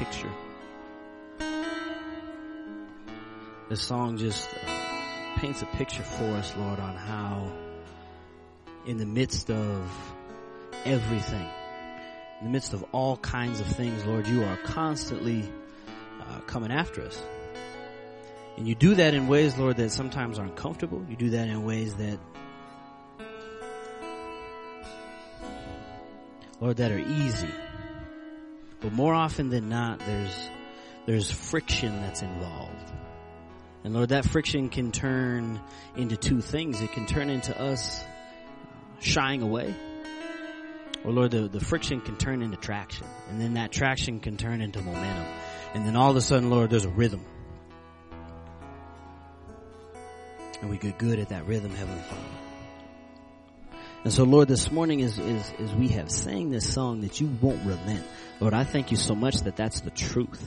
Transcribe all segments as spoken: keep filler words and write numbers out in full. picture. This song just paints a picture for us, Lord, on how in the midst of everything, in the midst of all kinds of things, Lord, you are constantly uh, coming after us. And you do that in ways, Lord, that sometimes aren't comfortable. You do that in ways that, Lord, that are easy. But more often than not, there's there's friction that's involved. And Lord, that friction can turn into two things. It can turn into us shying away. Or Lord, the, the friction can turn into traction. And then that traction can turn into momentum. And then all of a sudden, Lord, there's a rhythm. And we get good at that rhythm, Heavenly Father. And so, Lord, this morning is, is, is we have sang this song that you won't relent. Lord, I thank you so much that that's the truth.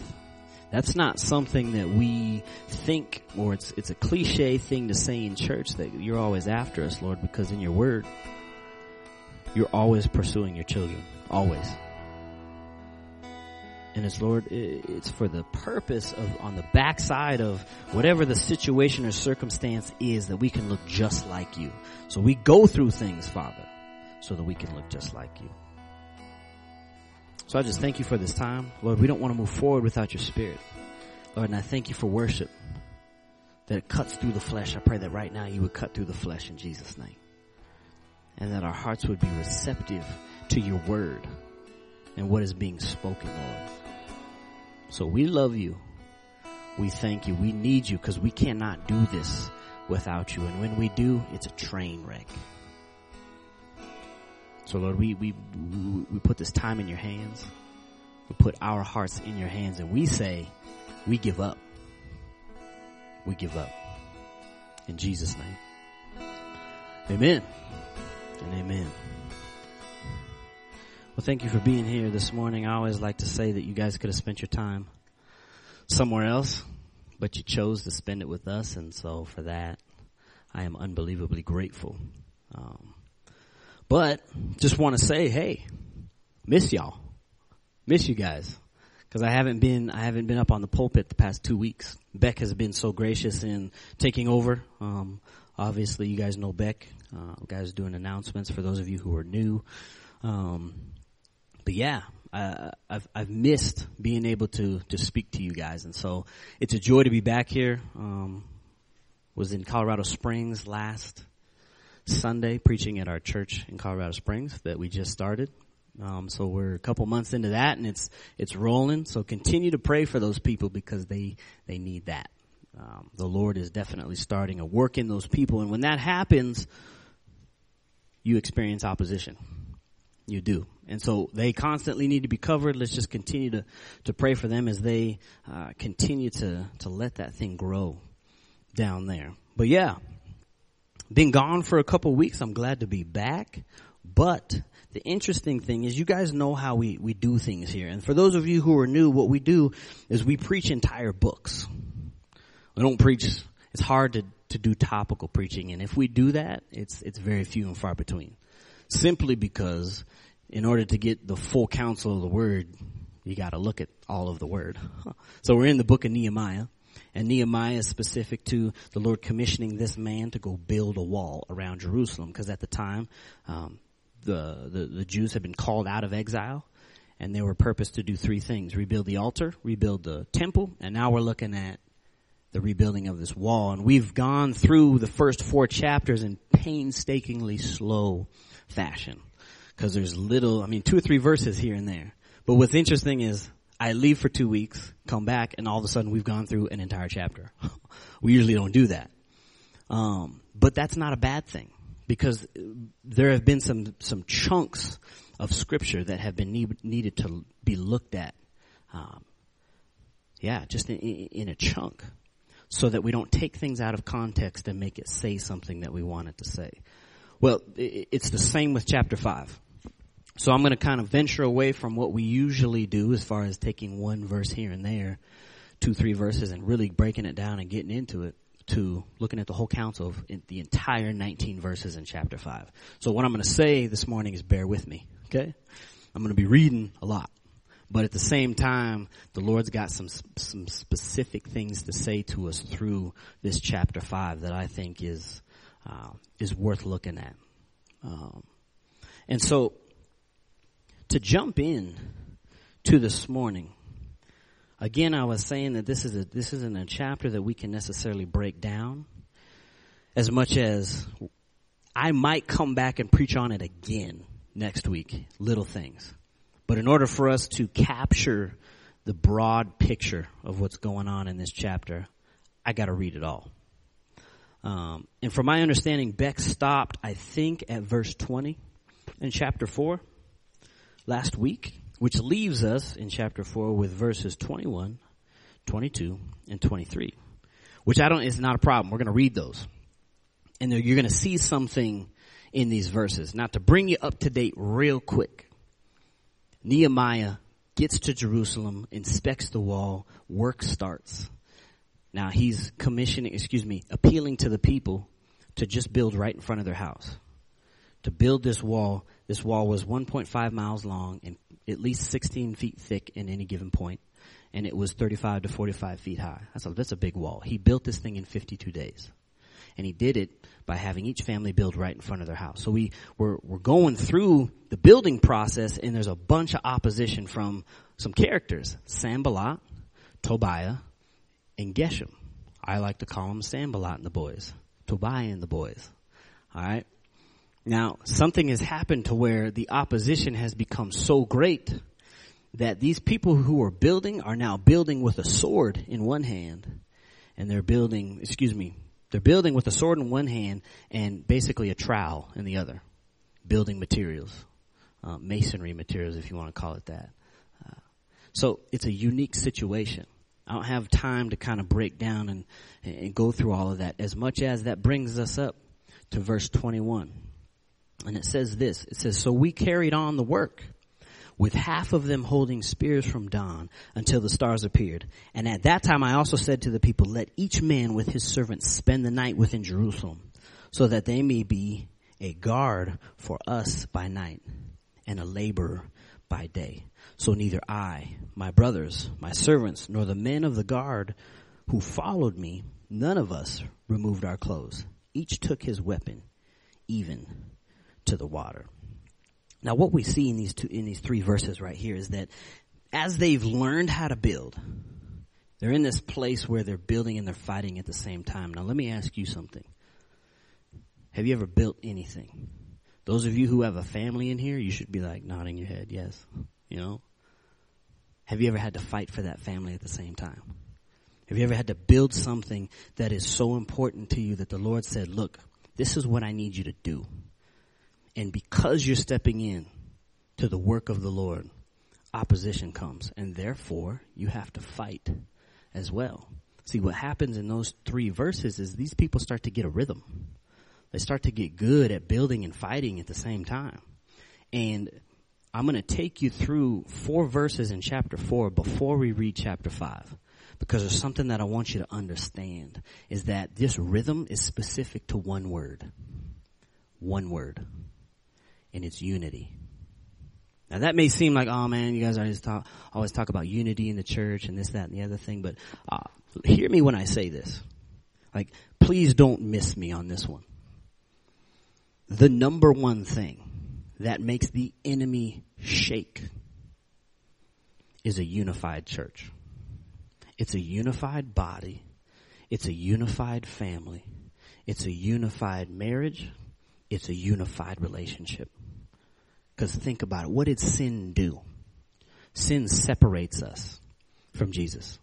That's not something that we think, or it's, it's a cliche thing to say in church that you're always after us, Lord, because in your word, you're always pursuing your children. Always. And it's, Lord, it's for the purpose of, on the backside of whatever the situation or circumstance is, that we can look just like you. So we go through things, Father, so that we can look just like you. So I just thank you for this time. Lord, we don't want to move forward without your spirit. Lord, and I thank you for worship, that it cuts through the flesh. I pray that right now you would cut through the flesh in Jesus' name. And that our hearts would be receptive to your word and what is being spoken, Lord. So we love you. We thank you. We need you, because we cannot do this without you. And when we do, it's a train wreck. So, Lord, we, we, we put this time in your hands. We put our hearts in your hands. And we say, we give up. We give up. In Jesus' name. Amen. And amen. Well, thank you for being here this morning. I always like to say that you guys could have spent your time somewhere else, but you chose to spend it with us, and so for that, I am unbelievably grateful. Um, but just want to say, hey, miss y'all, miss you guys, because I haven't been I haven't been up on the pulpit the past two weeks. Beck has been so gracious in taking over. Um, obviously, you guys know Beck. Uh, guys doing announcements for those of you who are new. Um, But yeah, I, I've, I've missed being able to, to speak to you guys. And so it's a joy to be back here. Um, was in Colorado Springs last Sunday preaching at our church in Colorado Springs that we just started. Um, so we're a couple months into that, and it's, it's rolling. So continue to pray for those people, because they, they need that. Um, the Lord is definitely starting a work in those people. And when that happens, you experience opposition. You do. And so they constantly need to be covered. Let's just continue to, to pray for them as they uh, continue to, to let that thing grow down there. But yeah, been gone for a couple weeks. I'm glad to be back. But the interesting thing is, you guys know how we, we do things here. And for those of you who are new, what we do is we preach entire books. We don't preach. It's hard to, to do topical preaching. And if we do that, it's it's very few and far between. Simply because in order to get the full counsel of the word, you got to look at all of the word. So we're in the book of Nehemiah, and Nehemiah is specific to the Lord commissioning this man to go build a wall around Jerusalem, because at the time um, the, the, the Jews had been called out of exile, and they were purposed to do three things: rebuild the altar, rebuild the temple, and now we're looking at the rebuilding of this wall. And we've gone through the first four chapters in painstakingly slow fashion, because there's little, I mean, two or three verses here and there. But what's interesting is I leave for two weeks, come back, and all of a sudden we've gone through an entire chapter. We usually don't do that. Um, but that's not a bad thing, because there have been some, some chunks of scripture that have been need, needed to be looked at. Um, yeah, just in, in a chunk, so that we don't take things out of context and make it say something that we want it to say. Well, it's the same with chapter five. So I'm going to kind of venture away from what we usually do as far as taking one verse here and there, two, three verses, and really breaking it down and getting into it, to looking at the whole counsel of the entire nineteen verses in chapter five. So what I'm going to say this morning is bear with me, okay? I'm going to be reading a lot. But at the same time, the Lord's got some some specific things to say to us through this chapter five that I think is uh, is worth looking at. Um, and so, to jump in to this morning, again, I was saying that this is a, this isn't a chapter that we can necessarily break down as much as I might come back and preach on it again next week, little things. But in order for us to capture the broad picture of what's going on in this chapter, I got to read it all. Um, and from my understanding, Beck stopped, I think, at verse twenty in chapter four last week, which leaves us in chapter four with verses twenty-one, twenty-two, and twenty-three, which I don't, it's not a problem. We're going to read those. And you're going to see something in these verses. Now, to bring you up to date real quick, Nehemiah gets to Jerusalem, inspects the wall, work starts. Now, he's commissioning, excuse me, appealing to the people to just build right in front of their house. To build this wall, this wall was one point five miles long and at least sixteen feet thick in any given point, and it was thirty-five to forty-five feet high. That's a, that's a big wall. He built this thing in fifty-two days, and he did it by having each family build right in front of their house. So we, we're, we're going through the building process, and there's a bunch of opposition from some characters, Sanballat, Tobiah, and Geshem. I like to call them Sanballat and the boys, Tobiah and the boys. All right? Now, something has happened to where the opposition has become so great that these people who are building are now building with a sword in one hand, and they're building, excuse me, they're building with a sword in one hand and basically a trowel in the other, building materials, uh, masonry materials, if you want to call it that. Uh, so it's a unique situation. I don't have time to kind of break down and, and go through all of that, as much as that brings us up to verse twenty-one. And it says this, it says, so we carried on the work, with half of them holding spears from dawn until the stars appeared. And at that time I also said to the people, let each man with his servants spend the night within Jerusalem, so that they may be a guard for us by night and a laborer by day. So neither I, my brothers, my servants, nor the men of the guard who followed me, none of us removed our clothes. Each took his weapon, even to the water. Now, what we see in these two, in these three verses right here is that as they've learned how to build, they're in this place where they're building and they're fighting at the same time. Now, let me ask you something. Have you ever built anything? Those of you who have a family in here, you should be like nodding your head, yes. You know? Have you ever had to fight for that family at the same time? Have you ever had to build something that is so important to you that the Lord said, look, this is what I need you to do? And because you're stepping in to the work of the Lord, opposition comes. And therefore, you have to fight as well. See, what happens in those three verses is these people start to get a rhythm. They start to get good at building and fighting at the same time. And I'm going to take you through four verses in chapter four before we read chapter five. Because there's something that I want you to understand, is that this rhythm is specific to one word. One word. And it's unity. Now that may seem like, oh man, you guys always talk, always talk about unity in the church and this, that, and the other thing. But uh, hear me when I say this. Like, please don't miss me on this one. The number one thing that makes the enemy shake is a unified church. It's a unified body. It's a unified family. It's a unified marriage. It's a unified relationship. Because think about it. What did sin do? Sin separates us from Jesus.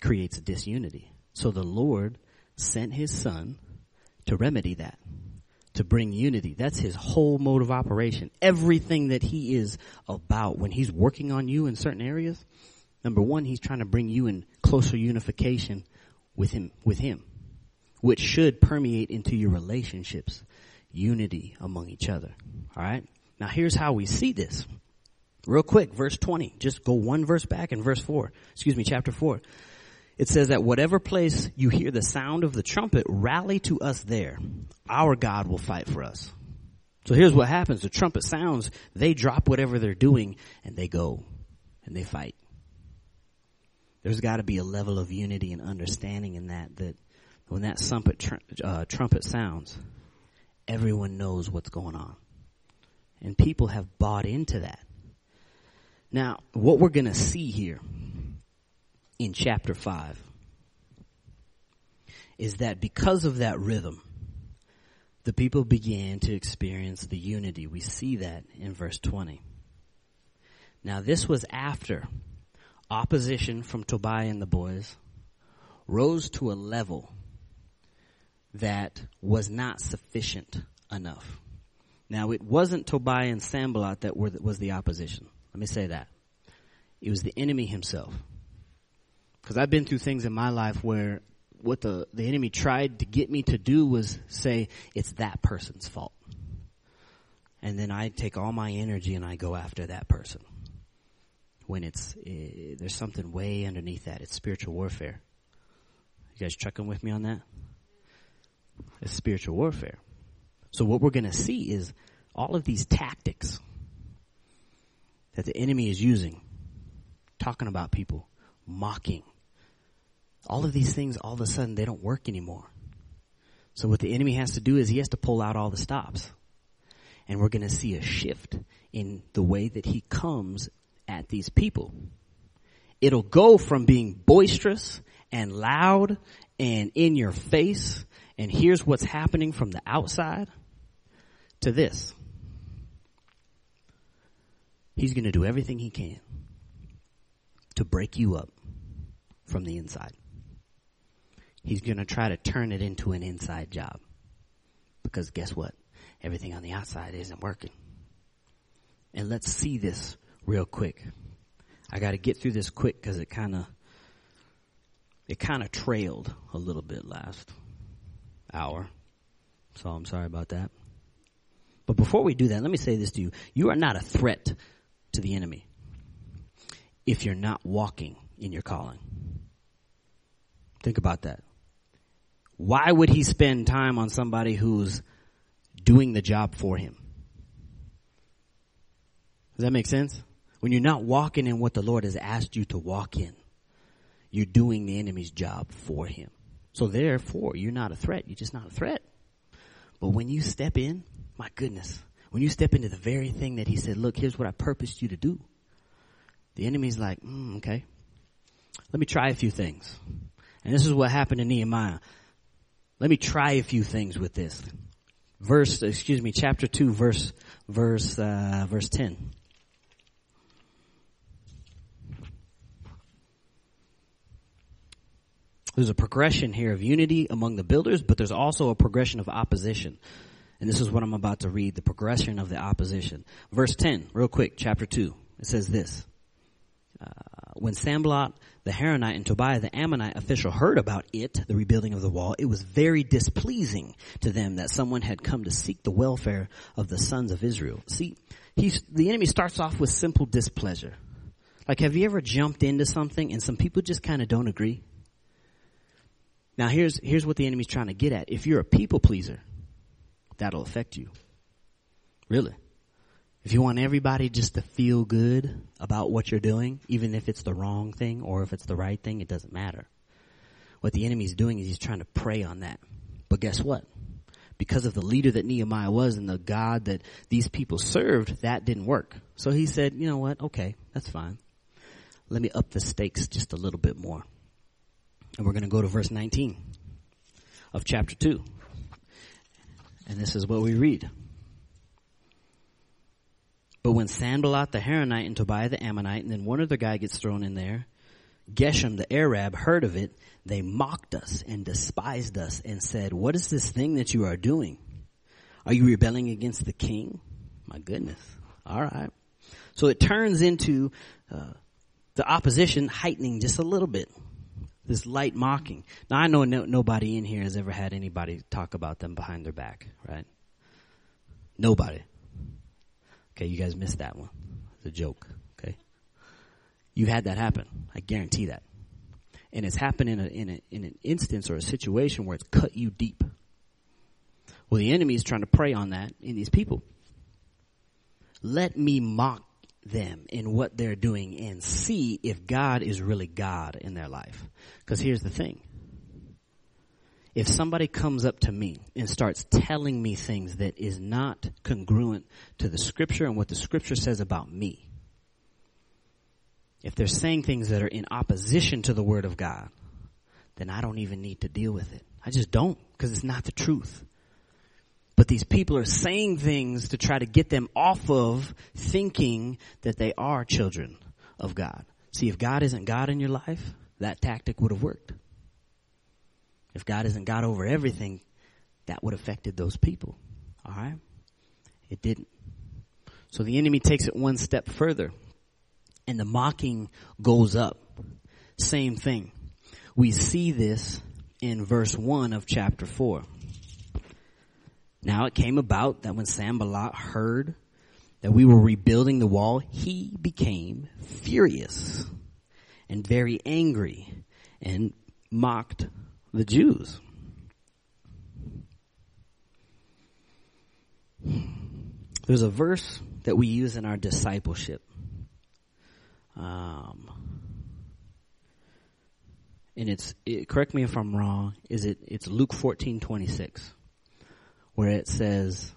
Creates disunity. So the Lord sent his son to remedy that. To bring unity. That's his whole mode of operation. Everything that he is about. When he's working on you in certain areas. Number one, he's trying to bring you in closer unification with him. With him. Which should permeate into your relationships, unity among each other. All right? Now, here's how we see this. Real quick, verse twenty. Just go one verse back in verse four. Excuse me, chapter four. It says that whatever place you hear the sound of the trumpet, rally to us there. Our God will fight for us. So here's what happens. The trumpet sounds. They drop whatever they're doing, and they go and they fight. There's got to be a level of unity and understanding in that, that when that trumpet sounds, everyone knows what's going on. And people have bought into that. Now, what we're going to see here in chapter five is that because of that rhythm, the people began to experience the unity. We see that in verse twenty. Now, this was after opposition from Tobiah and the boys rose to a level that was not sufficient enough. Now, it wasn't Tobiah and Sanballat that were, was the opposition. Let me say that. It was the enemy himself. Because I've been through things in my life where what the, the enemy tried to get me to do was say, it's that person's fault. And then I take all my energy and I go after that person. When it's, it, there's something way underneath that. It's spiritual warfare. You guys trucking with me on that? It's spiritual warfare. So what we're going to see is all of these tactics that the enemy is using, talking about people, mocking. All of these things, all of a sudden, they don't work anymore. So what the enemy has to do is he has to pull out all the stops. And we're going to see a shift in the way that he comes at these people. It'll go from being boisterous and loud and in your face, and here's what's happening from the outside, to this. He's going to do everything he can to break you up from the inside. He's going to try to turn it into an inside job. Because guess what? Everything on the outside isn't working. And let's see this real quick. I got to get through this quick because it kind of it kind of trailed a little bit last hour. So I'm sorry about that. But before we do that, let me say this to you. You are not a threat to the enemy if you're not walking in your calling. Think about that. Why would he spend time on somebody who's doing the job for him? Does that make sense? When you're not walking in what the Lord has asked you to walk in, you're doing the enemy's job for him. So therefore, you're not a threat. You're just not a threat. But when you step in, my goodness, when you step into the very thing that he said, look, here's what I purposed you to do. The enemy's like, mm, okay, let me try a few things. And this is what happened to Nehemiah. Let me try a few things with this. Verse, excuse me, chapter two, verse, verse, uh, verse ten. There's a progression here of unity among the builders, but there's also a progression of opposition. And this is what I'm about to read, the progression of the opposition. Verse ten, real quick, chapter two. It says this. Uh, when Sanballat the Horonite and Tobiah the Ammonite official heard about it, the rebuilding of the wall, it was very displeasing to them that someone had come to seek the welfare of the sons of Israel. See, he's, the enemy starts off with simple displeasure. Like, have you ever jumped into something and some people just kind of don't agree? Now, here's here's what the enemy's trying to get at. If you're a people pleaser, that'll affect you. Really. If you want everybody just to feel good about what you're doing, even if it's the wrong thing or if it's the right thing, it doesn't matter. What the enemy's doing is he's trying to prey on that. But guess what? Because of the leader that Nehemiah was and the God that these people served, that didn't work. So he said, you know what? Okay, that's fine. Let me up the stakes just a little bit more. And we're going to go to verse nineteen of chapter two. And this is what we read. But when Sanballat the Horonite and Tobiah the Ammonite, and then one other guy gets thrown in there, Geshem the Arab heard of it, they mocked us and despised us and said, what is this thing that you are doing? Are you rebelling against the king? My goodness. All right. So it turns into uh, the opposition heightening just a little bit, this light mocking. Now, I know no, nobody in here has ever had anybody talk about them behind their back, right? Nobody. Okay, you guys missed that one. It's a joke, okay? You had that happen. I guarantee that. And it's happened in, a, in, a, in an instance or a situation where it's cut you deep. Well, the enemy is trying to prey on that in these people. Let me mock them in what they're doing and see if God is really God in their life. Because here's the thing. If somebody comes up to me and starts telling me things that is not congruent to the scripture and what the scripture says about me, if they're saying things that are in opposition to the word of God, then I don't even need to deal with it. I just don't, because it's not the truth. But these people are saying things to try to get them off of thinking that they are children of God. See, if God isn't God in your life, that tactic would have worked. If God isn't God over everything, that would have affected those people. All right? It didn't. So the enemy takes it one step further, and the mocking goes up. Same thing. We see this in verse one of chapter four. Now it came about that when Sanballat heard that we were rebuilding the wall, he became furious and very angry and mocked the Jews. There's a verse that we use in our discipleship. Um, and it's, it, correct me if I'm wrong, is it, it's Luke fourteen twenty-six, where it says,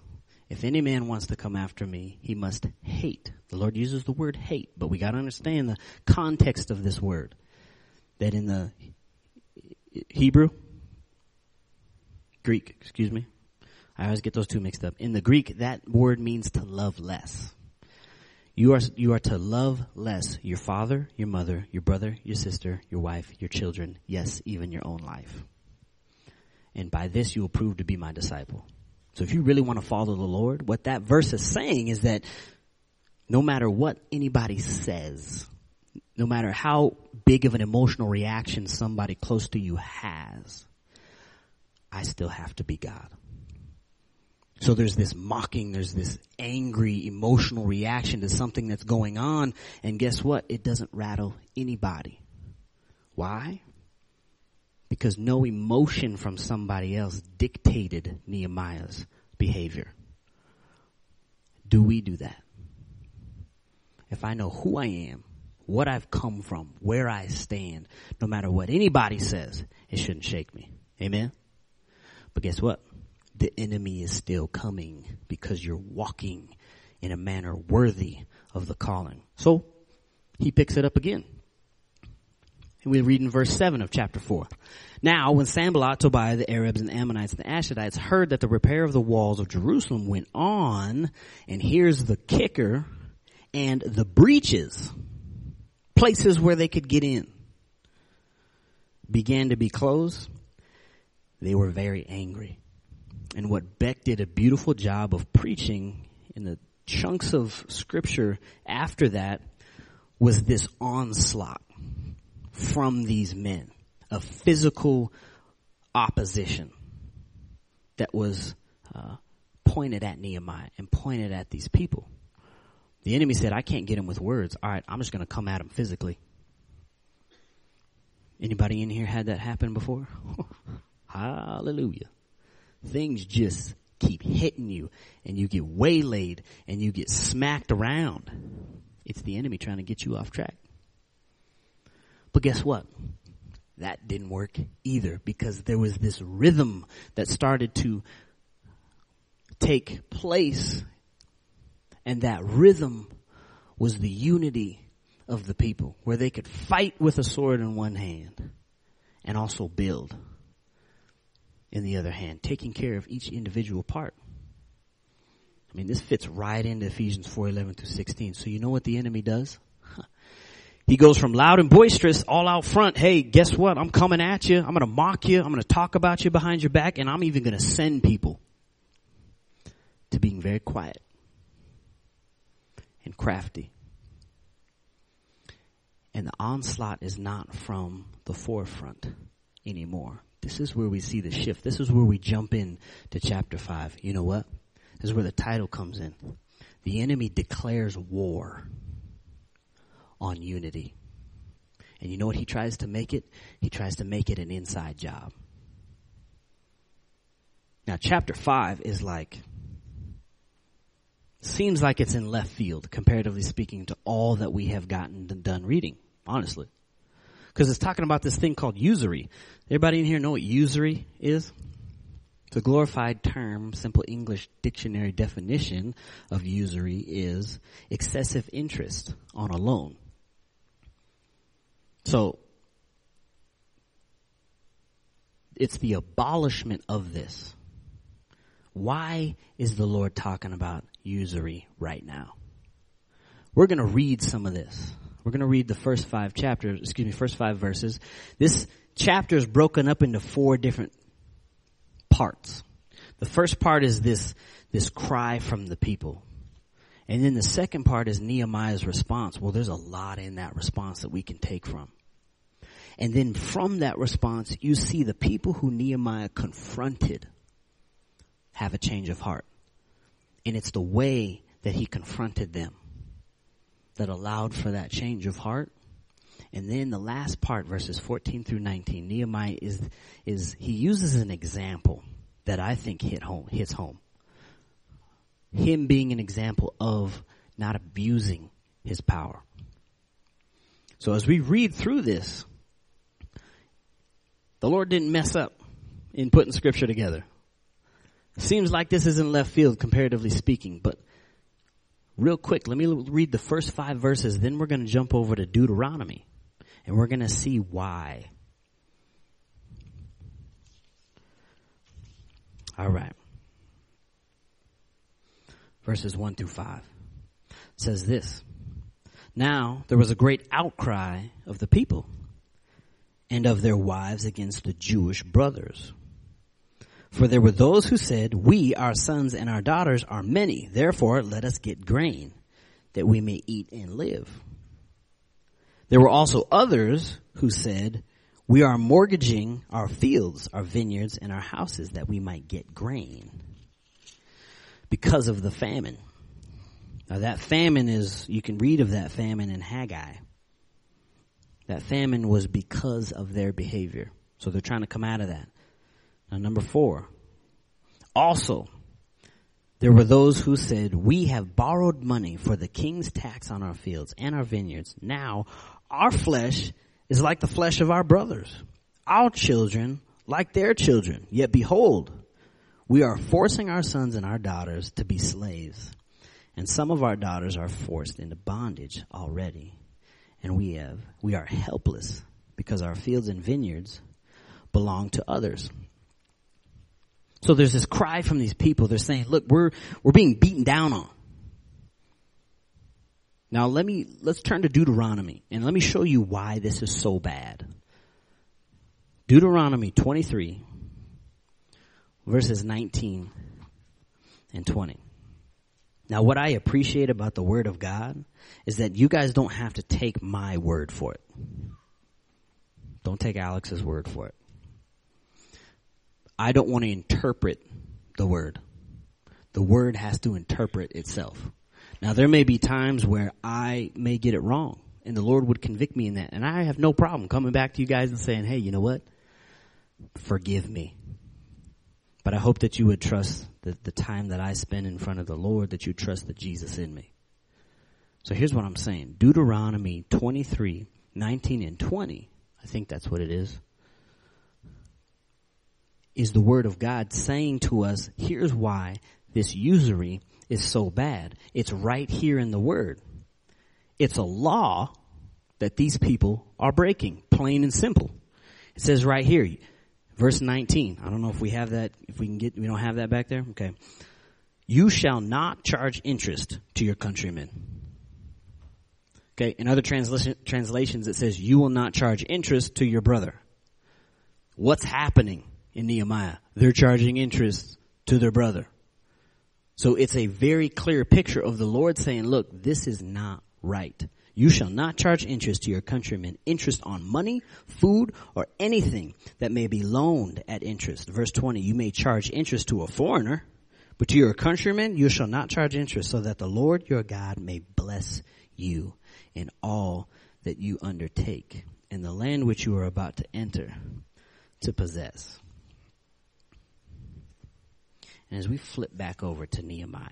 if any man wants to come after me, he must hate. The Lord uses the word hate, but we got to understand the context of this word. That in the Hebrew, Greek, excuse me. I always get those two mixed up. In the Greek, that word means to love less. You are you are to love less your father, your mother, your brother, your sister, your wife, your children, yes, even your own life. And by this you will prove to be my disciple. So if you really want to follow the Lord, what that verse is saying is that no matter what anybody says, no matter how big of an emotional reaction somebody close to you has, I still have to be God. So there's this mocking, there's this angry, emotional reaction to something that's going on, and guess what? It doesn't rattle anybody. Why? Because no emotion from somebody else dictated Nehemiah's behavior. Do we do that? If I know who I am, what I've come from, where I stand, no matter what anybody says, it shouldn't shake me. Amen? But guess what? The enemy is still coming because you're walking in a manner worthy of the calling. So he picks it up again. And we read in verse seven of chapter four. Now when Sanballat, Tobiah, the Arabs, and the Ammonites, and the Ashdodites heard that the repair of the walls of Jerusalem went on, and here's the kicker, and the breaches, places where they could get in, began to be closed, they were very angry. And what Beck did a beautiful job of preaching in the chunks of scripture after that was this onslaught from these men of physical opposition that was uh, pointed at Nehemiah and pointed at these people. The enemy said, I can't get him with words. All right, I'm just going to come at him physically. Anybody in here had that happen before? Hallelujah. Things just keep hitting you, and you get waylaid, and you get smacked around. It's the enemy trying to get you off track. But guess what? That didn't work either, because there was this rhythm that started to take place. And that rhythm was the unity of the people, where they could fight with a sword in one hand and also build in the other hand, taking care of each individual part. I mean, this fits right into Ephesians four eleven through sixteen. So you know what the enemy does? Huh. He goes from loud and boisterous, all out front, hey, guess what? I'm coming at you. I'm going to mock you. I'm going to talk about you behind your back, and I'm even going to send people, to being very quiet and crafty. And the onslaught is not from the forefront anymore. This is where we see the shift. This is where we jump in to chapter five. You know what? This is where the title comes in. The enemy declares war on unity. And you know what he tries to make it? He tries to make it an inside job. Now, chapter five is like seems like it's in left field, comparatively speaking, to all that we have gotten done reading, honestly. Because it's talking about this thing called usury. Everybody in here know what usury is? The glorified term, simple English dictionary definition of usury is excessive interest on a loan. So it's the abolishment of this. Why is the Lord talking about usury right now? We're going to read some of this. We're going to read the first five chapters, excuse me, first five verses. This chapter is broken up into four different parts. The first part is this this cry from the people. And then the second part is Nehemiah's response. Well, there's a lot in that response that we can take from. And then from that response, you see the people who Nehemiah confronted have a change of heart. And it's the way that he confronted them that allowed for that change of heart. And then the last part, verses fourteen through nineteen, Nehemiah is, is he uses an example that I think hit home, hits home. Him being an example of not abusing his power. So as we read through this, the Lord didn't mess up in putting scripture together. Seems like this is in left field, comparatively speaking, but real quick, let me read the first five verses, then we're going to jump over to Deuteronomy, and we're going to see why. All right. Verses one through five says this. Now there was a great outcry of the people and of their wives against the Jewish brothers. For there were those who said, we, our sons and our daughters, are many. Therefore, let us get grain, that we may eat and live. There were also others who said, we are mortgaging our fields, our vineyards, and our houses, that we might get grain because of the famine. Now, that famine is, you can read of that famine in Haggai. That famine was because of their behavior. So they're trying to come out of that. Now, number four, also, there were those who said, we have borrowed money for the king's tax on our fields and our vineyards. Now, our flesh is like the flesh of our brothers, our children like their children. Yet, behold, we are forcing our sons and our daughters to be slaves. And some of our daughters are forced into bondage already. And we have we are helpless because our fields and vineyards belong to others. So there's this cry from these people. They're saying, look, we're we're being beaten down on. Now let me let's turn to Deuteronomy and let me show you why this is so bad. Deuteronomy twenty-three, verses nineteen and twenty. Now what I appreciate about the Word of God is that you guys don't have to take my word for it. Don't take Alex's word for it. I don't want to interpret the word. The word has to interpret itself. Now, there may be times where I may get it wrong, and the Lord would convict me in that. And I have no problem coming back to you guys and saying, hey, you know what? Forgive me. But I hope that you would trust that the time that I spend in front of the Lord, that you trust the Jesus in me. So here's what I'm saying. Deuteronomy twenty-three, nineteen and twenty, I think that's what it is, is the word of God saying to us, here's why this usury is so bad. It's right here in the word. It's a law that these people are breaking, plain and simple. It says right here, verse nineteen. I don't know if we have that, if we can get, we don't have that back there. Okay. You shall not charge interest to your countrymen. Okay. In other translation, translations, it says you will not charge interest to your brother. What's happening? In Nehemiah, they're charging interest to their brother. So it's a very clear picture of the Lord saying, look, this is not right. You shall not charge interest to your countrymen, interest on money, food, or anything that may be loaned at interest. Verse twenty, you may charge interest to a foreigner, but to your countrymen you shall not charge interest, so that the Lord your God may bless you in all that you undertake, in the land which you are about to enter to possess. And as we flip back over to Nehemiah,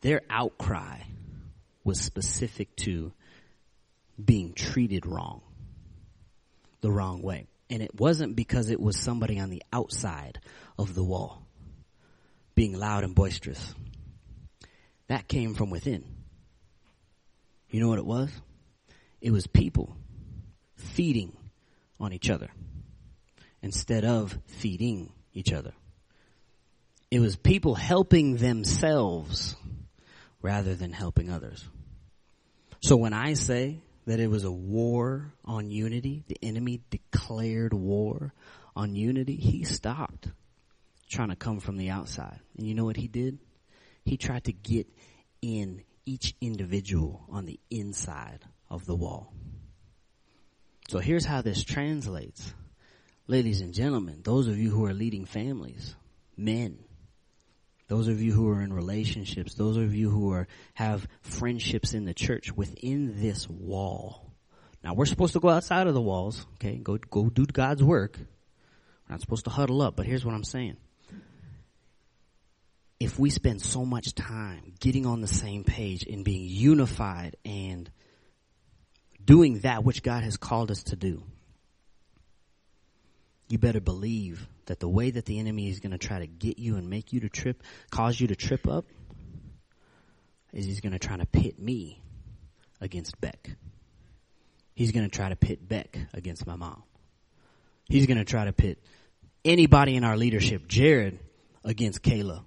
Their outcry was specific to being treated wrong, the wrong way. And it wasn't because it was somebody on the outside of the wall being loud and boisterous. That came from within. You know what it was? It was people feeding on each other instead of feeding each other. It was people helping themselves rather than helping others. So when I say that it was a war on unity, the enemy declared war on unity, he stopped trying to come from the outside. And you know what he did? He tried to get in each individual on the inside of the wall. So here's how this translates. Ladies and gentlemen, those of you who are leading families, men, those of you who are in relationships, those of you who are have friendships in the church within this wall. Now, we're supposed to go outside of the walls, okay? Go go do God's work. We're not supposed to huddle up, but here's what I'm saying. If we spend so much time getting on the same page and being unified and doing that which God has called us to do, you better believe that the way that the enemy is going to try to get you and make you to trip, cause you to trip up, is he's going to try to pit me against Beck. He's going to try to pit Beck against my mom. He's going to try to pit anybody in our leadership, Jared, against Kayla.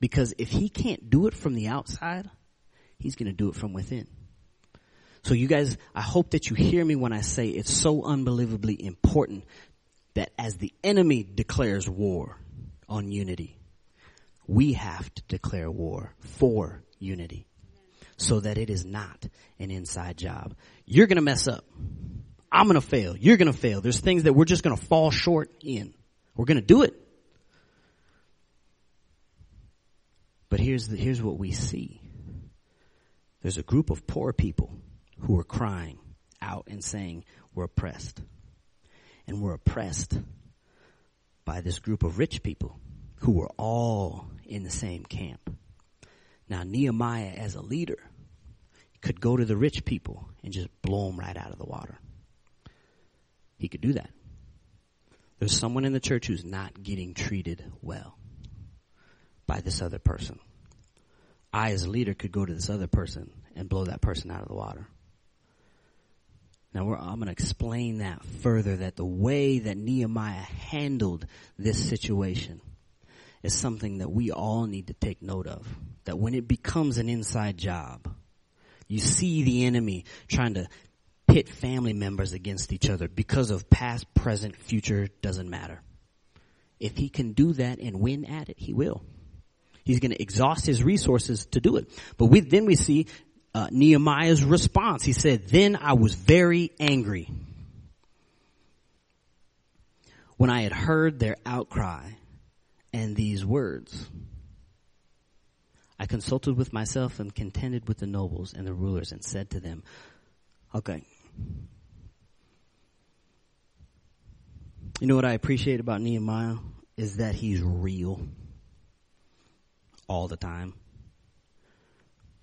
Because if he can't do it from the outside, he's going to do it from within. So you guys, I hope that you hear me when I say it's so unbelievably important that as the enemy declares war on unity, we have to declare war for unity so that it is not an inside job. You're going to mess up. I'm going to fail. You're going to fail. There's things that we're just going to fall short in. We're going to do it. But here's the, here's what we see. There's a group of poor people who are crying out and saying, we're oppressed. And we're oppressed by this group of rich people who were all in the same camp. Now, Nehemiah, as a leader, could go to the rich people and just blow them right out of the water. He could do that. There's someone in the church who's not getting treated well by this other person. I, as a leader, could go to this other person and blow that person out of the water. Now, we're, I'm going to explain that further, that the way that Nehemiah handled this situation is something that we all need to take note of. That when it becomes an inside job, you see the enemy trying to pit family members against each other because of past, present, future, doesn't matter. If he can do that and win at it, he will. He's going to exhaust his resources to do it. But we, then we see Uh, Nehemiah's response. He said, then I was very angry when I had heard their outcry and these words. I consulted with myself and contended with the nobles and the rulers and said to them, okay. You know what I appreciate about Nehemiah is that he's real all the time.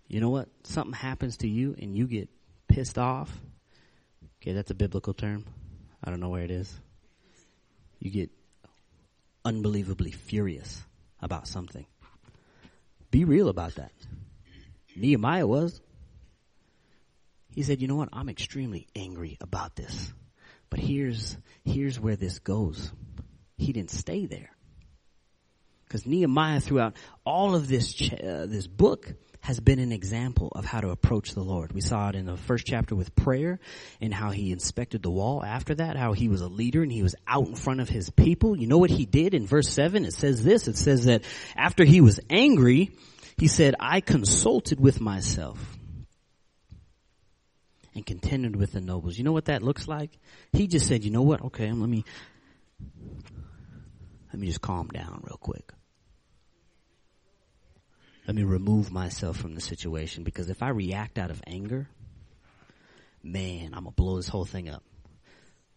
You know what? Something happens to you and you get pissed off. Okay, that's a biblical term. I don't know where it is. You get unbelievably furious about something. Be real about that. Nehemiah was. He said, you know what? I'm extremely angry about this. But here's here's where this goes. He didn't stay there. Because Nehemiah, throughout all of this ch- uh, this book, has been an example of how to approach the Lord. We saw it in the first chapter with prayer and how he inspected the wall after that, how he was a leader and he was out in front of his people. You know what he did in verse seven? It says this. It says that after he was angry, he said, I consulted with myself and contended with the nobles. You know what that looks like? He just said, you know what? Okay, let me, let me just calm down real quick. Let me remove myself from the situation, because if I react out of anger, man, I'm going to blow this whole thing up.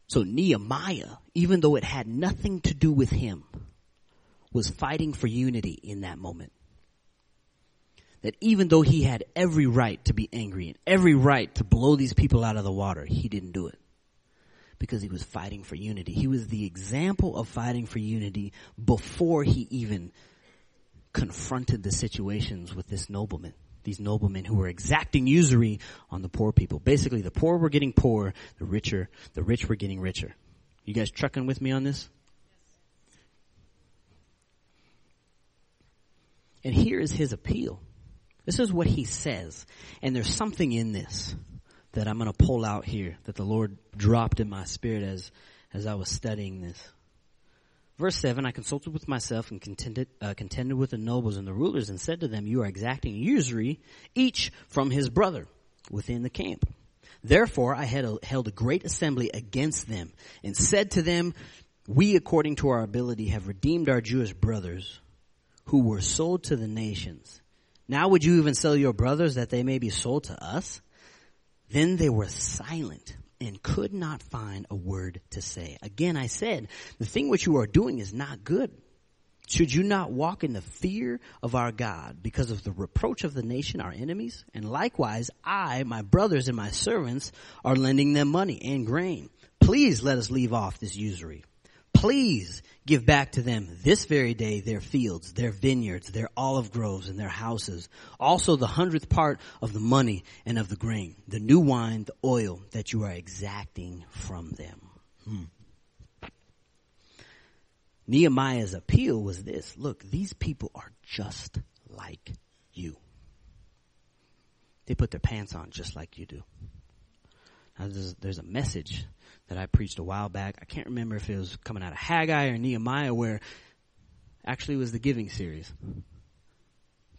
So Nehemiah, even though it had nothing to do with him, was fighting for unity in that moment. that even though he had every right to be angry and every right to blow these people out of the water, he didn't do it because he was fighting for unity. He was the example of fighting for unity before he even confronted the situations with this nobleman, these noblemen who were exacting usury on the poor people. Basically, the poor were getting poor, the richer, the rich were getting richer. You guys trucking with me on this? And here is his appeal. This is what he says. And there's something in this that I'm going to pull out here that the Lord dropped in my spirit as, as I was studying this. Verse seven, I consulted with myself and contended, uh, contended with the nobles and the rulers and said to them, you are exacting usury, each from his brother within the camp. Therefore, I had a, held a great assembly against them and said to them, we, according to our ability, have redeemed our Jewish brothers who were sold to the nations. Now would you even sell your brothers that they may be sold to us? Then they were silent and could not find a word to say. Again, I said, the thing which you are doing is not good. Should you not walk in the fear of our God because of the reproach of the nation, our enemies? And likewise, I, my brothers, and my servants are lending them money and grain. Please let us leave off this usury. Please give back to them this very day their fields, their vineyards, their olive groves, and their houses. Also the hundredth part of the money and of the grain, the new wine, the oil that you are exacting from them. Hmm. Nehemiah's appeal was this. Look, these people are just like you. They put their pants on just like you do. Now, there's, there's a message that I preached a while back. I can't remember if it was coming out of Haggai or Nehemiah, where actually it was the giving series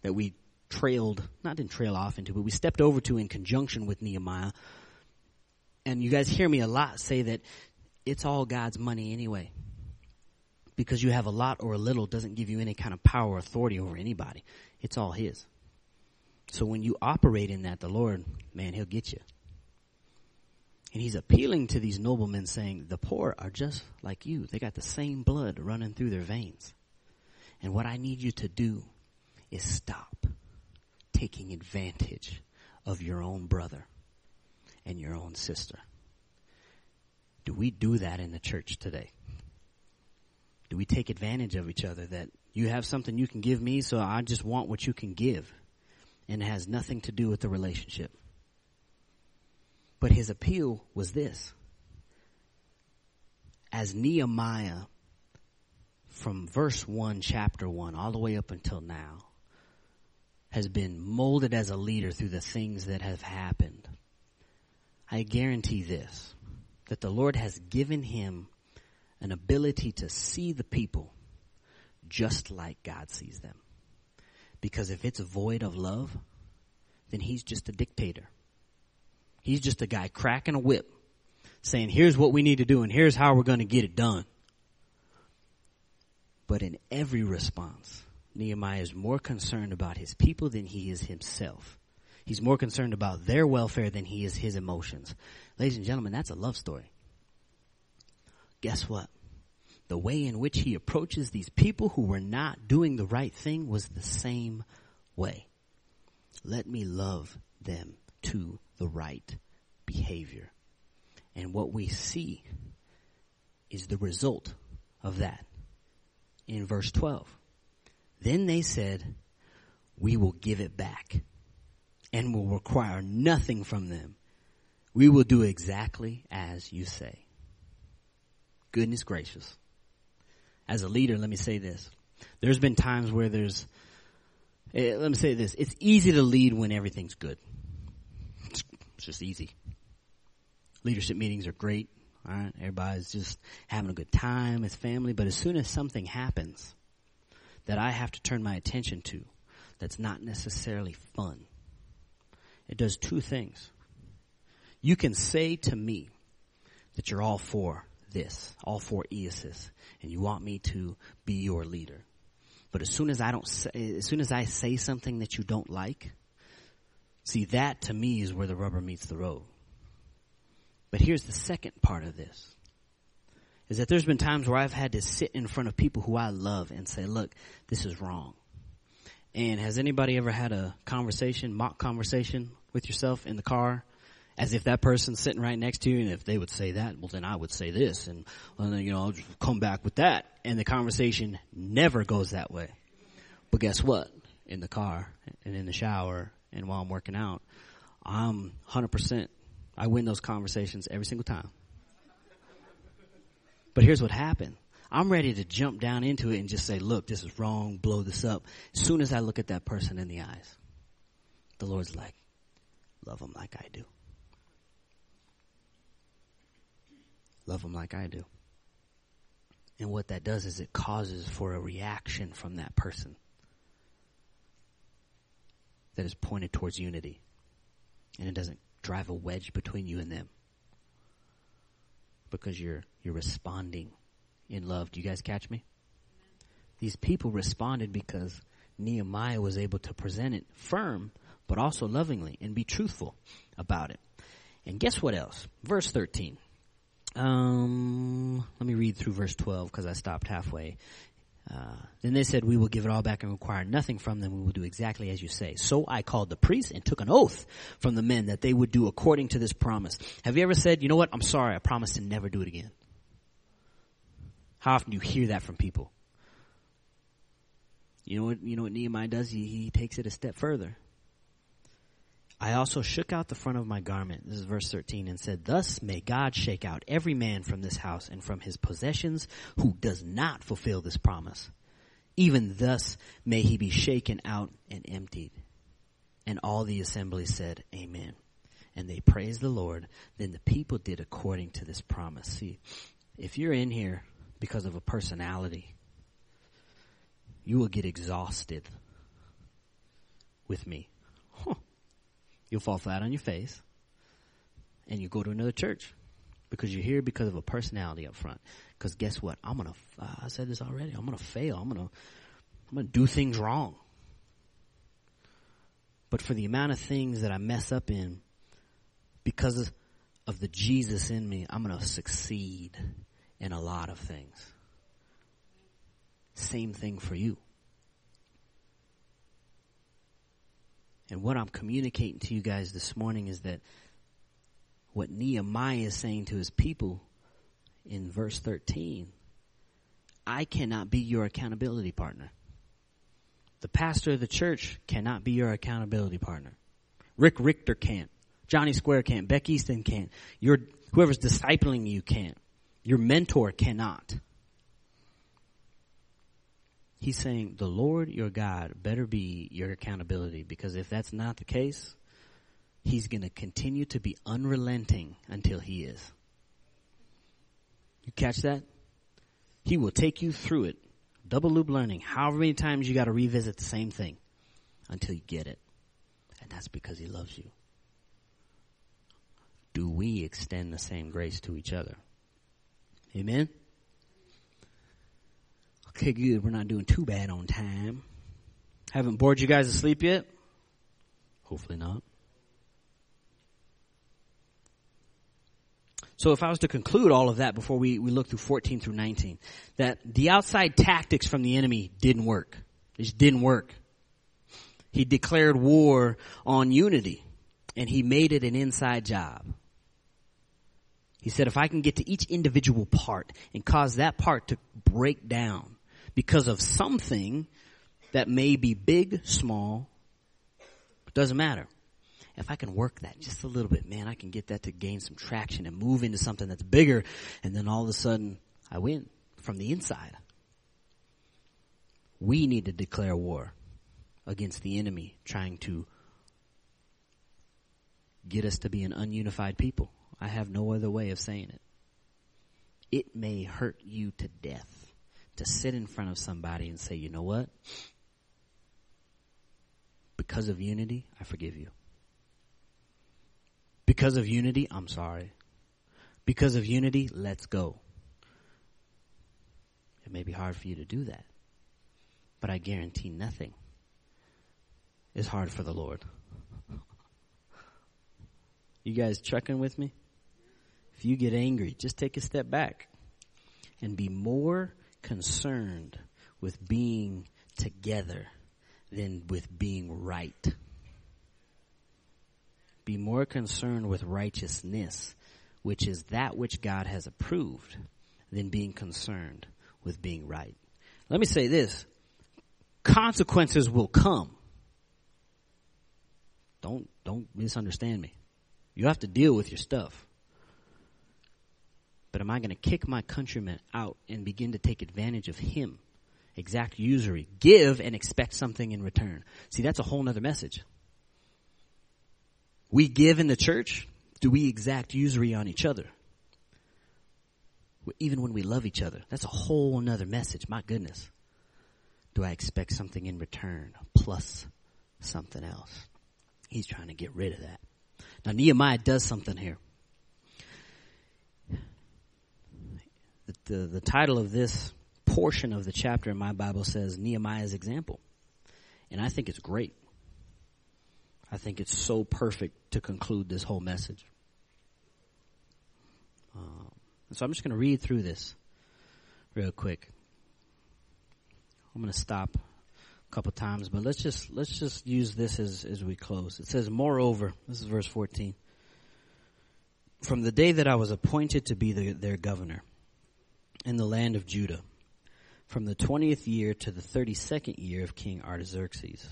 that we trailed, not didn't trail off into, but we stepped over to in conjunction with Nehemiah. And you guys hear me a lot say that it's all God's money anyway, because you have a lot or a little doesn't give you any kind of power or authority over anybody. It's all his. So when you operate in that, the Lord, man, he'll get you. And he's appealing to these noblemen saying, the poor are just like you. They got the same blood running through their veins. And what I need you to do is stop taking advantage of your own brother and your own sister. Do we do that in the church today? Do we take advantage of each other, that you have something you can give me, so I just want what you can give, and it has nothing to do with the relationship? But his appeal was this. As Nehemiah, from verse one, chapter one, all the way up until now, has been molded as a leader through the things that have happened, I guarantee this, that the Lord has given him an ability to see the people just like God sees them. Because if it's void of love, then he's just a dictator. He's just a guy cracking a whip, saying, here's what we need to do and here's how we're going to get it done. But in every response, Nehemiah is more concerned about his people than he is himself. He's more concerned about their welfare than he is his emotions. Ladies and gentlemen, that's a love story. Guess what? The way in which he approaches these people who were not doing the right thing was the same way. Let me love them to the right behavior. And what we see is the result of that in verse twelve. Then they said, we will give it back and will require nothing from them. We will do exactly as you say. Goodness gracious. As a leader, let me say this. There's been times where there's, let me say this. It's easy to lead when everything's good. It's just easy. Leadership meetings are great. All right, everybody's just having a good time as family. But as soon as something happens that I have to turn my attention to that's not necessarily fun, it does two things. You can say to me that you're all for this, all for E A S I S, and you want me to be your leader. But as soon as I don't say, as soon as I say something that you don't like, see, that to me is where the rubber meets the road. But here's the second part of this, is that there's been times where I've had to sit in front of people who I love and say, look, this is wrong. And has anybody ever had a conversation, mock conversation with yourself in the car? As if that person's sitting right next to you, and if they would say that, well, then I would say this, and well, then, you know, I'll just come back with that. And the conversation never goes that way. But guess what? In the car and in the shower and while I'm working out, I'm one hundred percent. I win those conversations every single time. But here's what happened. I'm ready to jump down into it and just say, look, this is wrong, blow this up. As soon as I look at that person in the eyes, the Lord's like, love them like I do. Love them like I do. And what that does is it causes for a reaction from that person that is pointed towards unity. And it doesn't drive a wedge between you and them, because you're you're responding in love. Do you guys catch me? These people responded because Nehemiah was able to present it firm, but also lovingly, and be truthful about it. And guess what else? Verse thirteen. Um, let me read through verse twelve because I stopped halfway. Uh, then they said, we will give it all back and require nothing from them. We will do exactly as you say. So I called the priests and took an oath from the men that they would do according to this promise. Have you ever said, you know what? I'm sorry. I promise to never do it again. How often do you hear that from people? You know what, you know what Nehemiah does? He, he takes it a step further. I also shook out the front of my garment, this is verse thirteen, and said, thus may God shake out every man from this house and from his possessions who does not fulfill this promise. Even thus may he be shaken out and emptied. And all the assembly said, amen. And they praised the Lord. Then the people did according to this promise. See, if you're in here because of a personality, you will get exhausted with me. Huh. You'll fall flat on your face, and you go to another church because you're here because of a personality up front. Because guess what? I'm gonna. Uh, I said this already. I'm gonna fail. I'm gonna. I'm gonna do things wrong. But for the amount of things that I mess up in, because of the Jesus in me, I'm gonna succeed in a lot of things. Same thing for you. And what I'm communicating to you guys this morning is that what Nehemiah is saying to his people in verse thirteen, I cannot be your accountability partner. The pastor of the church cannot be your accountability partner. Rick Richter can't. Johnny Square can't. Beck Easton can't. Your, whoever's discipling you can't. Your mentor cannot. He's saying the Lord your God better be your accountability, because if that's not the case, he's going to continue to be unrelenting until he is. You catch that? He will take you through it, double loop learning, however many times you got to revisit the same thing until you get it. And that's because he loves you. Do we extend the same grace to each other? Amen? Okay, good. We're not doing too bad on time. Haven't bored you guys to sleep yet? Hopefully not. So if I was to conclude all of that before we, we look through fourteen through nineteen, that the outside tactics from the enemy didn't work. It just didn't work. He declared war on unity, and he made it an inside job. He said, if I can get to each individual part and cause that part to break down because of something that may be big, small, doesn't matter. If I can work that just a little bit, man, I can get that to gain some traction and move into something that's bigger, and then all of a sudden I win from the inside. We need to declare war against the enemy trying to get us to be an ununified people. I have no other way of saying it. It may hurt you to death to sit in front of somebody and say, you know what? Because of unity, I forgive you. Because of unity, I'm sorry. Because of unity, let's go. It may be hard for you to do that, but I guarantee nothing is hard for the Lord. You guys trucking with me? If you get angry, just take a step back and be more concerned with being together than with being right. Be more concerned with righteousness, which is that which God has approved, than being concerned with being right. Let me say this. Consequences will come. Don't, don't misunderstand me. You have to deal with your stuff. But am I going to kick my countryman out and begin to take advantage of him? Exact usury. Give and expect something in return. See, that's a whole nother message. We give in the church. Do we exact usury on each other? Even when we love each other. That's a whole nother message. My goodness. Do I expect something in return plus something else? He's trying to get rid of that. Now, Nehemiah does something here. The, the, the title of this portion of the chapter in my Bible says Nehemiah's Example. And I think it's great. I think it's so perfect to conclude this whole message. Um, so I'm just going to read through this real quick. I'm going to stop a couple times, but let's just let's just use this as, as we close. It says, moreover, this is verse fourteen, from the day that I was appointed to be the, their governor in the land of Judah, from the twentieth year to the thirty-second year of King Artaxerxes.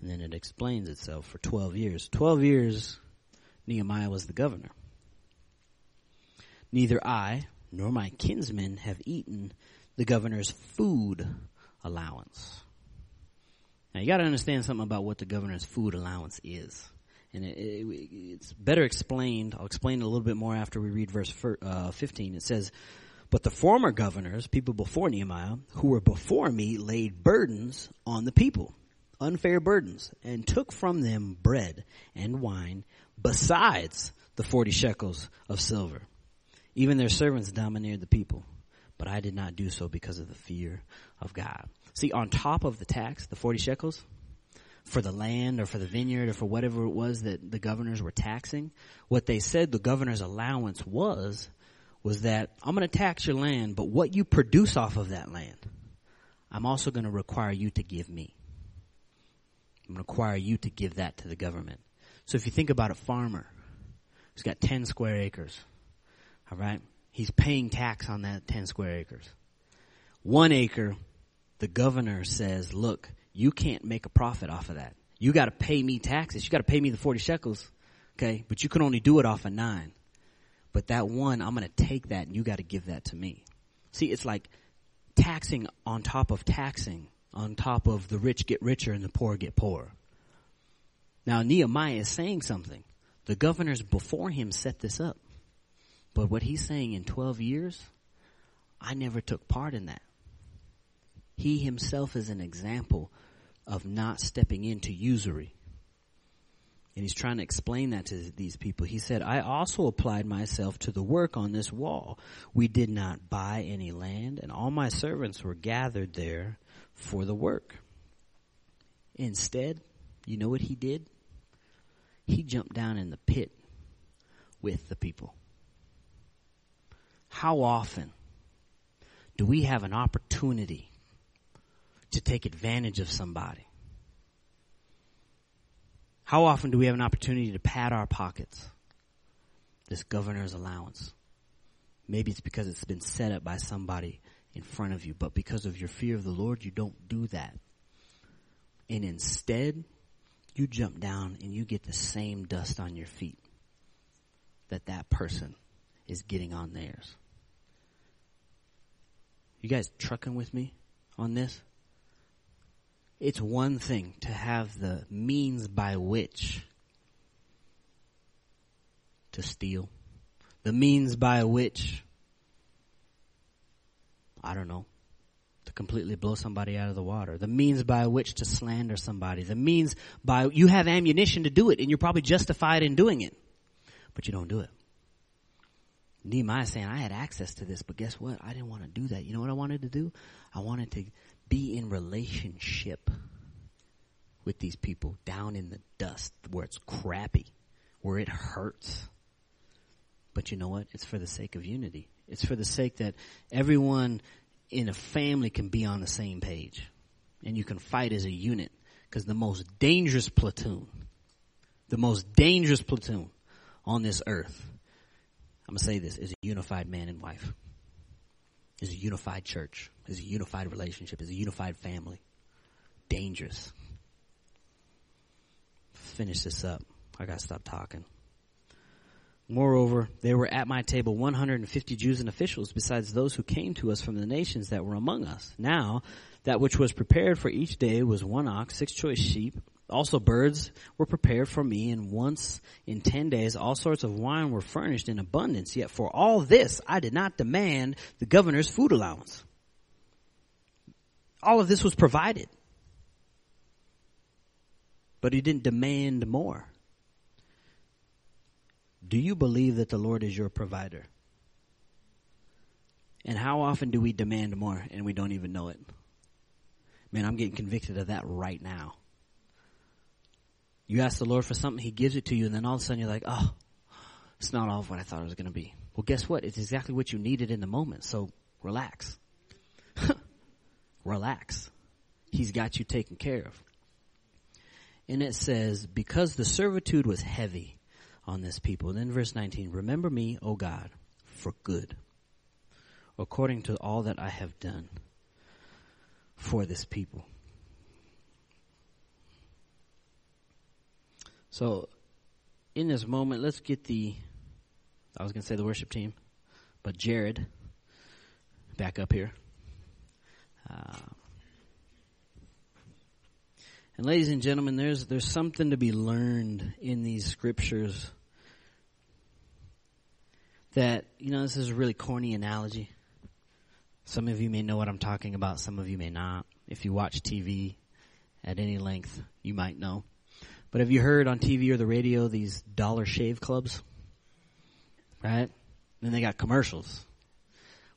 And then it explains itself for twelve years. Twelve years, Nehemiah was the governor. Neither I nor my kinsmen have eaten the governor's food allowance. Now, you got to understand something about what the governor's food allowance is. And it, it, it's better explained. I'll explain it a little bit more after we read verse fifteen. It says, but the former governors, people before Nehemiah, who were before me, laid burdens on the people. Unfair burdens, and took from them bread and wine besides the forty shekels of silver. Even their servants domineered the people, but I did not do so because of the fear of God. See, on top of the tax, the forty shekels, for the land or for the vineyard or for whatever it was that the governors were taxing, what they said the governor's allowance was, was that I'm going to tax your land, but what you produce off of that land, I'm also going to require you to give me. I'm going to require you to give that to the government. So if you think about a farmer who's got ten square acres, all right, he's paying tax on that ten square acres. One acre, the governor says, look, you can't make a profit off of that. You got to pay me taxes. You got to pay me the forty shekels, okay, but you can only do it off of nine. But that one, I'm going to take that, and you got to give that to me. See, it's like taxing on top of taxing. On top of the rich get richer and the poor get poorer. Now, Nehemiah is saying something. The governors before him set this up. But what he's saying in twelve years, I never took part in that. He himself is an example of not stepping into usury. And he's trying to explain that to these people. He said, I also applied myself to the work on this wall. We did not buy any land, and all my servants were gathered there for the work. Instead, you know what he did? He jumped down in the pit with the people. How often do we have an opportunity to take advantage of somebody? How often do we have an opportunity to pad our pockets? This governor's allowance. Maybe it's because it's been set up by somebody in front of you, but because of your fear of the Lord, you don't do that. And instead, you jump down and you get the same dust on your feet that that person is getting on theirs. You guys trucking with me on this? It's one thing to have the means by which to steal, the means by which, I don't know, to completely blow somebody out of the water, the means by which to slander somebody, the means by, you have ammunition to do it, and you're probably justified in doing it, but you don't do it. Nehemiah is saying, I had access to this, but guess what? I didn't want to do that. You know what I wanted to do? I wanted to be in relationship with these people down in the dust where it's crappy, where it hurts. But you know what? It's for the sake of unity. It's for the sake that everyone in a family can be on the same page and you can fight as a unit Because the most dangerous platoon, the most dangerous platoon on this earth, I'm going to say this, is a unified man and wife. Is a unified church. Is a unified relationship. Is a unified family. Dangerous. Finish this up. I got to stop talking. Moreover, there were at my table one hundred fifty Jews and officials, besides those who came to us from the nations that were among us. Now, that which was prepared for each day was one ox, six choice sheep. Also birds were prepared for me, and once in ten days all sorts of wine were furnished in abundance. Yet for all this I did not demand the governor's food allowance. All of this was provided. But he didn't demand more. Do you believe that the Lord is your provider? And how often do we demand more and we don't even know it? Man, I'm getting convicted of that right now. You ask the Lord for something, he gives it to you, and then all of a sudden you're like, oh, it's not all of what I thought it was going to be. Well, guess what? It's exactly what you needed in the moment, so relax. Relax. He's got you taken care of. And it says, because the servitude was heavy on this people. And then verse nineteen, remember me, O God, for good, according to all that I have done for this people. So, in this moment, let's get the, I was going to say the worship team, but Jared, back up here. Uh, and ladies and gentlemen, there's there's something to be learned in these scriptures that, you know, this is a really corny analogy. Some of you may know what I'm talking about. Some of you may not. If you watch T V at any length, you might know. But have you heard on T V or the radio these dollar shave clubs? Right? And then they got commercials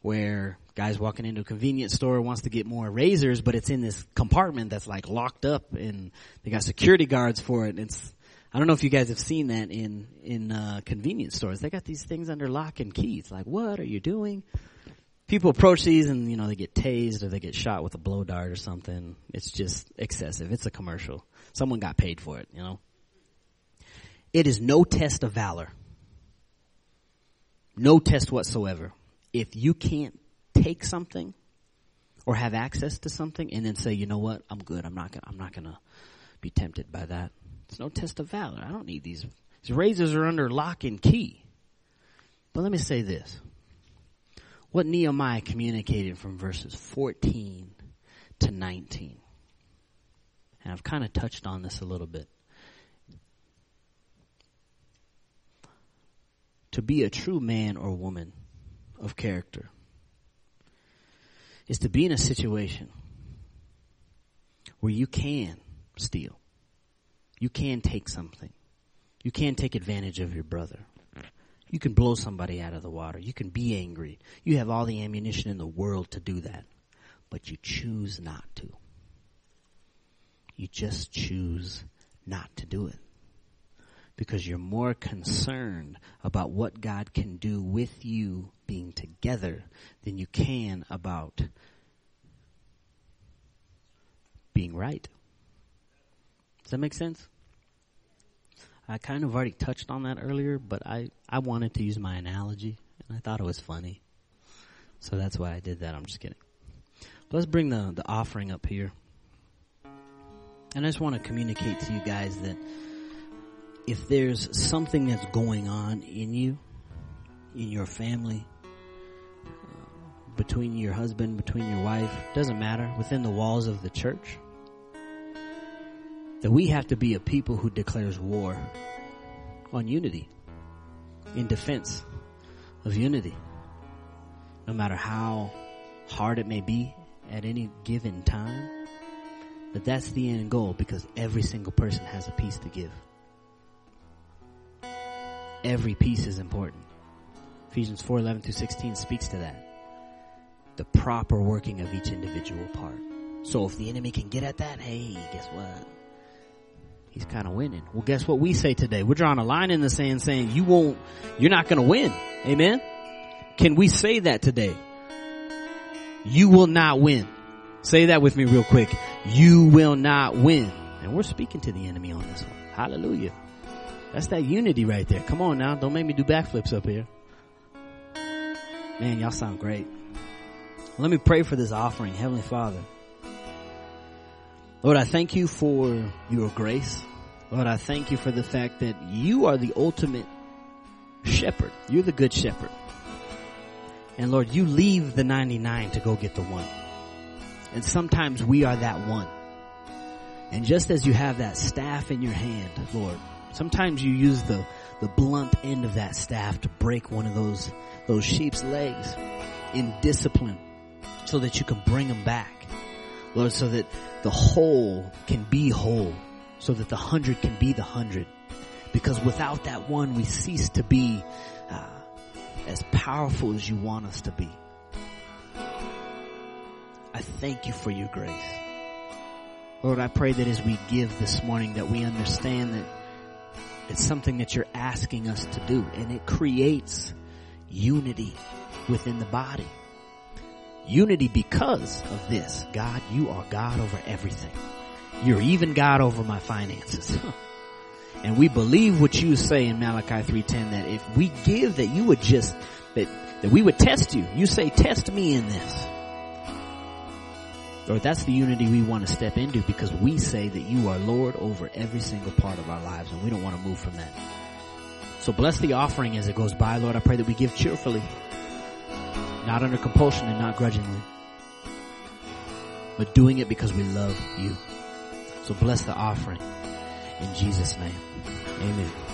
where guys walking into a convenience store wants to get more razors, but it's in this compartment that's like locked up and they got security guards for it. And it's, I don't know if you guys have seen that in, in uh, convenience stores. They got these things under lock and key. It's like, what are you doing? People approach these and, you know, they get tased or they get shot with a blow dart or something. It's just excessive. It's a commercial. Someone got paid for it, you know. It is no test of valor. No test whatsoever. If you can't take something or have access to something and then say, you know what, I'm good. I'm not gonna, I'm not going to be tempted by that. It's no test of valor. I don't need these. These razors are under lock and key. But let me say this. What Nehemiah communicated from verses fourteen to nineteen. And I've kind of touched on this a little bit. To be a true man or woman of character is to be in a situation where you can steal. You can take something. You can take advantage of your brother. You can blow somebody out of the water. You can be angry. You have all the ammunition in the world to do that. But you choose not to. You just choose not to do it. Because you're more concerned about what God can do with you being together than you can about being right. Does that make sense? I kind of already touched on that earlier, but I, I wanted to use my analogy, and I thought it was funny. So that's why I did that. I'm just kidding. But let's bring the, the offering up here. And I just want to communicate to you guys that if there's something that's going on in you, in your family, uh, between your husband, between your wife, doesn't matter, within the walls of the church, that we have to be a people who declares war on unity, in defense of unity, no matter how hard it may be at any given time. That that's the end goal, because every single person has a piece to give. Every piece is important. Ephesians four eleven through sixteen speaks to that. The proper working of each individual part. So if the enemy can get at that, hey, guess what? He's kind of winning. Well, guess what we say today? We're drawing a line in the sand saying you won't, you're not going to win. Amen? Can we say that today? You will not win. Say that with me real quick. You will not win. And we're speaking to the enemy on this one. Hallelujah. That's that unity right there. Come on now. Don't make me do backflips up here. Man, y'all sound great. Let me pray for this offering. Heavenly Father, Lord, I thank you for your grace. Lord, I thank you for the fact that you are the ultimate shepherd. You're the good shepherd. And Lord, you leave the ninety-nine to go get the one. And sometimes we are that one. And just as you have that staff in your hand, Lord, sometimes you use the, the blunt end of that staff to break one of those, those sheep's legs in discipline so that you can bring them back. Lord, so that the whole can be whole, so that the hundred can be the hundred. Because without that one, we cease to be uh, as powerful as you want us to be. I thank you for your grace. Lord, I pray that as we give this morning that we understand that it's something that you're asking us to do, and it creates unity within the body. Unity because of this. God, you are God over everything. You're even God over my finances. And we believe what you say in Malachi three ten, that if we give, that you would just, that, that we would test you. You say, test me in this. Lord, that's the unity we want to step into, because we say that you are Lord over every single part of our lives, and we don't want to move from that. So bless the offering as it goes by, Lord. I pray that we give cheerfully, not under compulsion and not grudgingly, but doing it because we love you. So bless the offering in Jesus' name. Amen.